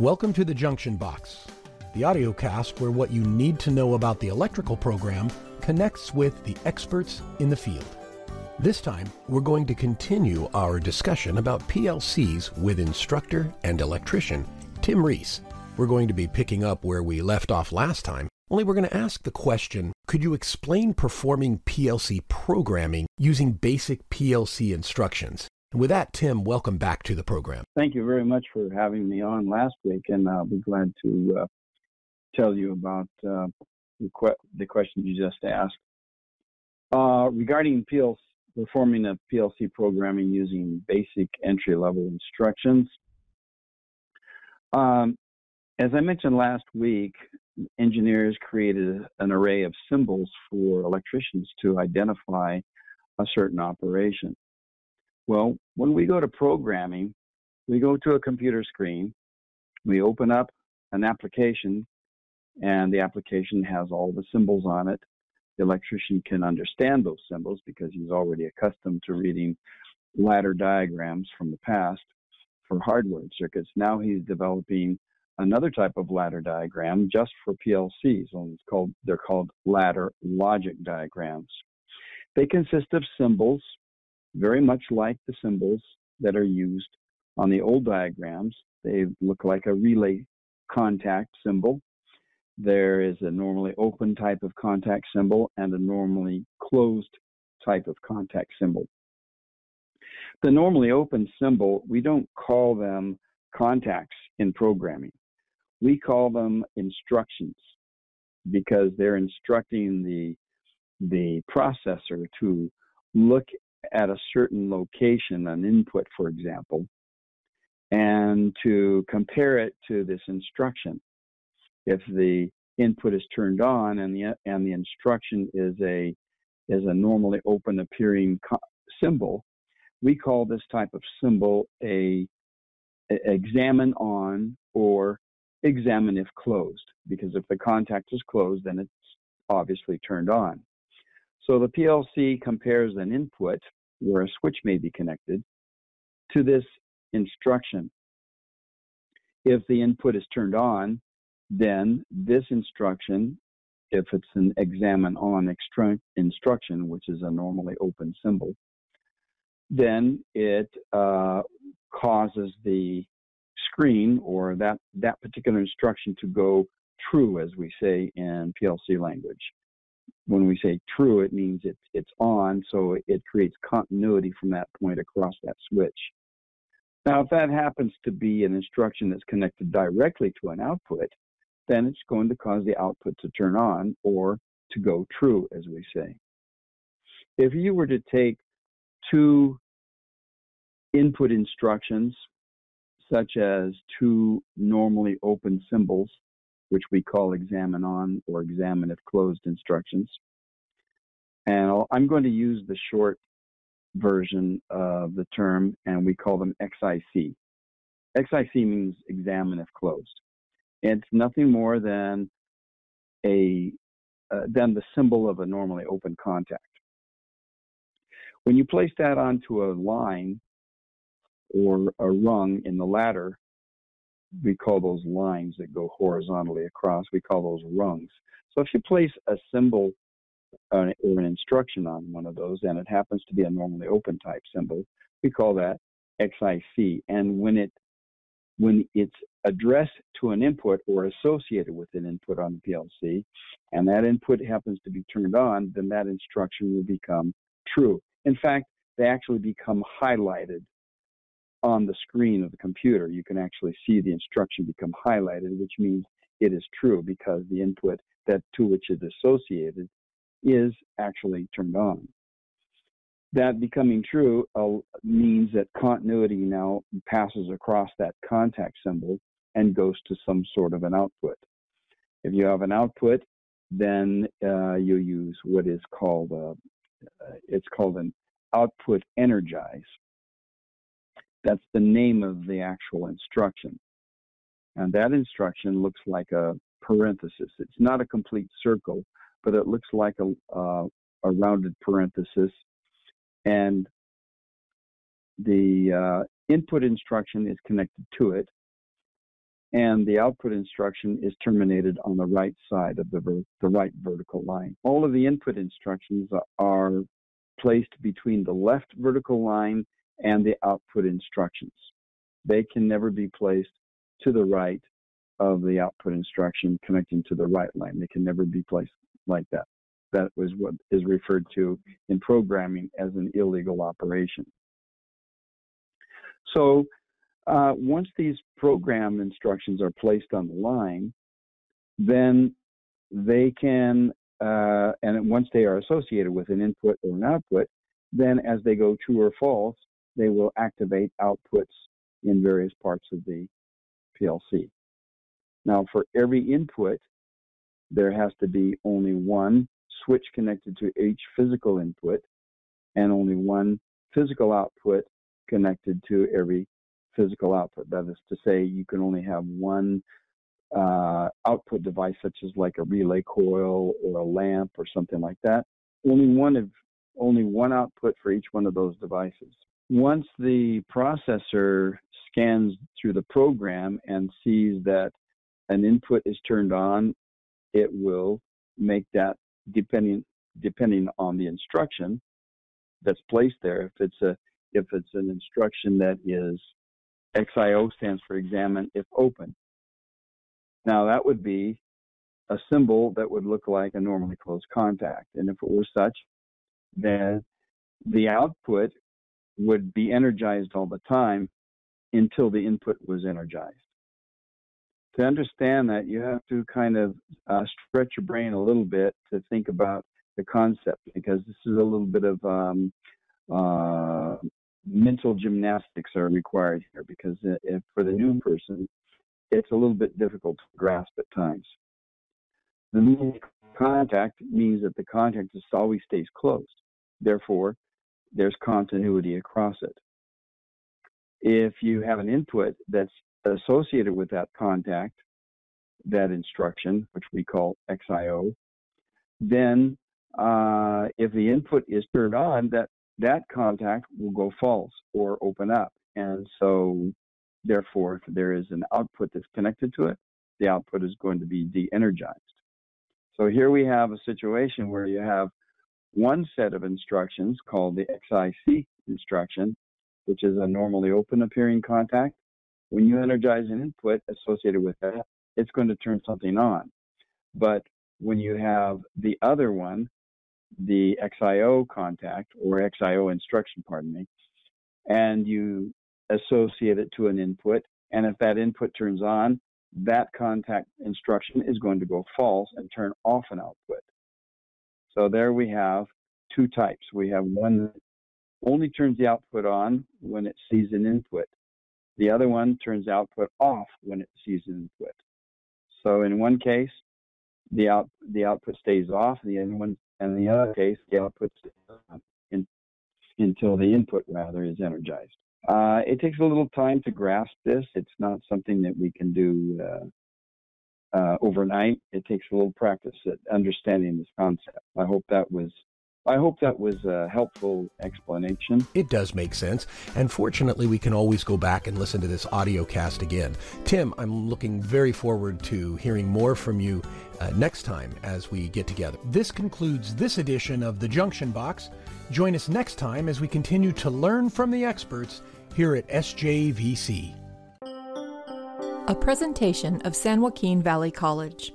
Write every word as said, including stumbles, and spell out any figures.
Welcome to the Junction Box, the audiocast where what you need to know about the electrical program connects with the experts in the field. This time, we're going to continue our discussion about P L Cs with instructor and electrician Tim Reese. We're going to be picking up where we left off last time, only we're going to ask the question, could you explain performing P L C programming using basic P L C instructions? And with that, Tim, welcome back to the program. Thank you very much for having me on last week, and I'll be glad to uh, tell you about uh, the, que- the question you just asked. Uh, regarding P L C, performing a P L C programming using basic entry-level instructions, um, as I mentioned last week, engineers created an array of symbols for electricians to identify a certain operation. Well, when we go to programming, we go to a computer screen, we open up an application, and the application has all the symbols on it. The electrician can understand those symbols because he's already accustomed to reading ladder diagrams from the past for hardwired circuits. Now he's developing another type of ladder diagram just for P L Cs, and it's called, they're called ladder logic diagrams. They consist of symbols, very much like the symbols that are used on the old diagrams. They look like a relay contact symbol. There is a normally open type of contact symbol and a normally closed type of contact symbol. The normally open symbol, we don't call them contacts in programming. We call them instructions because they're instructing the, the processor to look at a certain location, an input, for example, and to compare it to this instruction. If the input is turned on and the and the instruction is a is a normally open appearing co- symbol, we call this type of symbol a, a examine on or examine if closed, because if the contact is closed, then it's obviously turned on. So the P L C compares an input where a switch may be connected to this instruction. If the input is turned on, then this instruction, if it's an examine on extru- instruction, which is a normally open symbol, then it uh, causes the screen or that, that particular instruction to go true, as we say in P L C language. When we say true, it means it's, it's on, so it creates continuity from that point across that switch. Now, if that happens to be an instruction that's connected directly to an output, then it's going to cause the output to turn on or to go true, as we say. If you were to take two input instructions, such as two normally open symbols, which we call examine on or examine if closed instructions, and I'll, I'm going to use the short version of the term, and we call them X I C. X I C means examine if closed. It's nothing more than a uh, than the symbol of a normally open contact. When you place that onto a line or a rung in the ladder, we call those lines that go horizontally across, we call those rungs. So if you place a symbol or an instruction on one of those and it happens to be a normally open type symbol, we call that X I C. And when it When it's addressed to an input or associated with an input on the P L C, and that input happens to be turned on, then that instruction will become true. In fact, they actually become highlighted on the screen of the computer. You can actually see the instruction become highlighted, which means it is true because the input that to which it is associated is actually turned on. That becoming true uh, means that continuity now passes across that contact symbol and goes to some sort of an output. If you have an output, then uh, you use what is called a, it's called an output energize. That's the name of the actual instruction. And that instruction looks like a parenthesis. It's not a complete circle, but it looks like a, uh, a rounded parenthesis. And the uh, input instruction is connected to it. and the output instruction is terminated on the right side of the, ver the right vertical line. All of the input instructions are placed between the left vertical line and the output instructions. They can never be placed to the right of the output instruction connecting to the right line. They can never be placed like that. That was what is referred to in programming as an illegal operation. So uh, once these program instructions are placed on the line, then they can, uh, and once they are associated with an input or an output, then as they go true or false, they will activate outputs in various parts of the P L C. Now, for every input, there has to be only one switch connected to each physical input and only one physical output connected to every physical output. That is to say, you can only have one uh, output device, such as like a relay coil or a lamp or something like that. Only one of only one output for each one of those devices. Once the processor scans through the program and sees that an input is turned on, it will make that depending depending on the instruction that's placed there. If it's a if it's an instruction that is X I O, stands for examine if open. Now that would be a symbol that would look like a normally closed contact. And if it were such, then the output would be energized all the time until the input was energized. To understand that, you have to kind of uh, stretch your brain a little bit to think about the concept, because this is a little bit of um, uh, mental gymnastics are required here, because if, for the new person, it's a little bit difficult to grasp at times. The normal contact means that the contact just always stays closed. Therefore, there's continuity across it. If you have an input that's associated with that contact, that instruction, which we call X I O, then uh, if the input is turned on, that, that contact will go false or open up. And so, therefore, if there is an output that's connected to it, the output is going to be de-energized. So here we have a situation where you have one set of instructions called the X I C instruction, which is a normally open appearing contact. When you energize an input associated with that, it's going to turn something on. But when you have the other one, the X I O contact or X I O instruction, pardon me, and you associate it to an input, and if that input turns on, that contact instruction is going to go false and turn off an output. So there we have two types. We have one that only turns the output on when it sees an input. The other one turns output off when it sees an input. So in one case, the out the output stays off, and the other one, and the other case, the output stays on in, until the input rather is energized. Uh, it takes a little time to grasp this. It's not something that we can do uh, uh, overnight. It takes a little practice at understanding this concept. I hope that was. I hope that was a helpful explanation. It does make sense, and fortunately we can always go back and listen to this audio cast again. Tim, I'm looking very forward to hearing more from you uh, next time as we get together. This concludes this edition of The Junction Box. Join us next time as we continue to learn from the experts here at S J V C. A presentation of San Joaquin Valley College.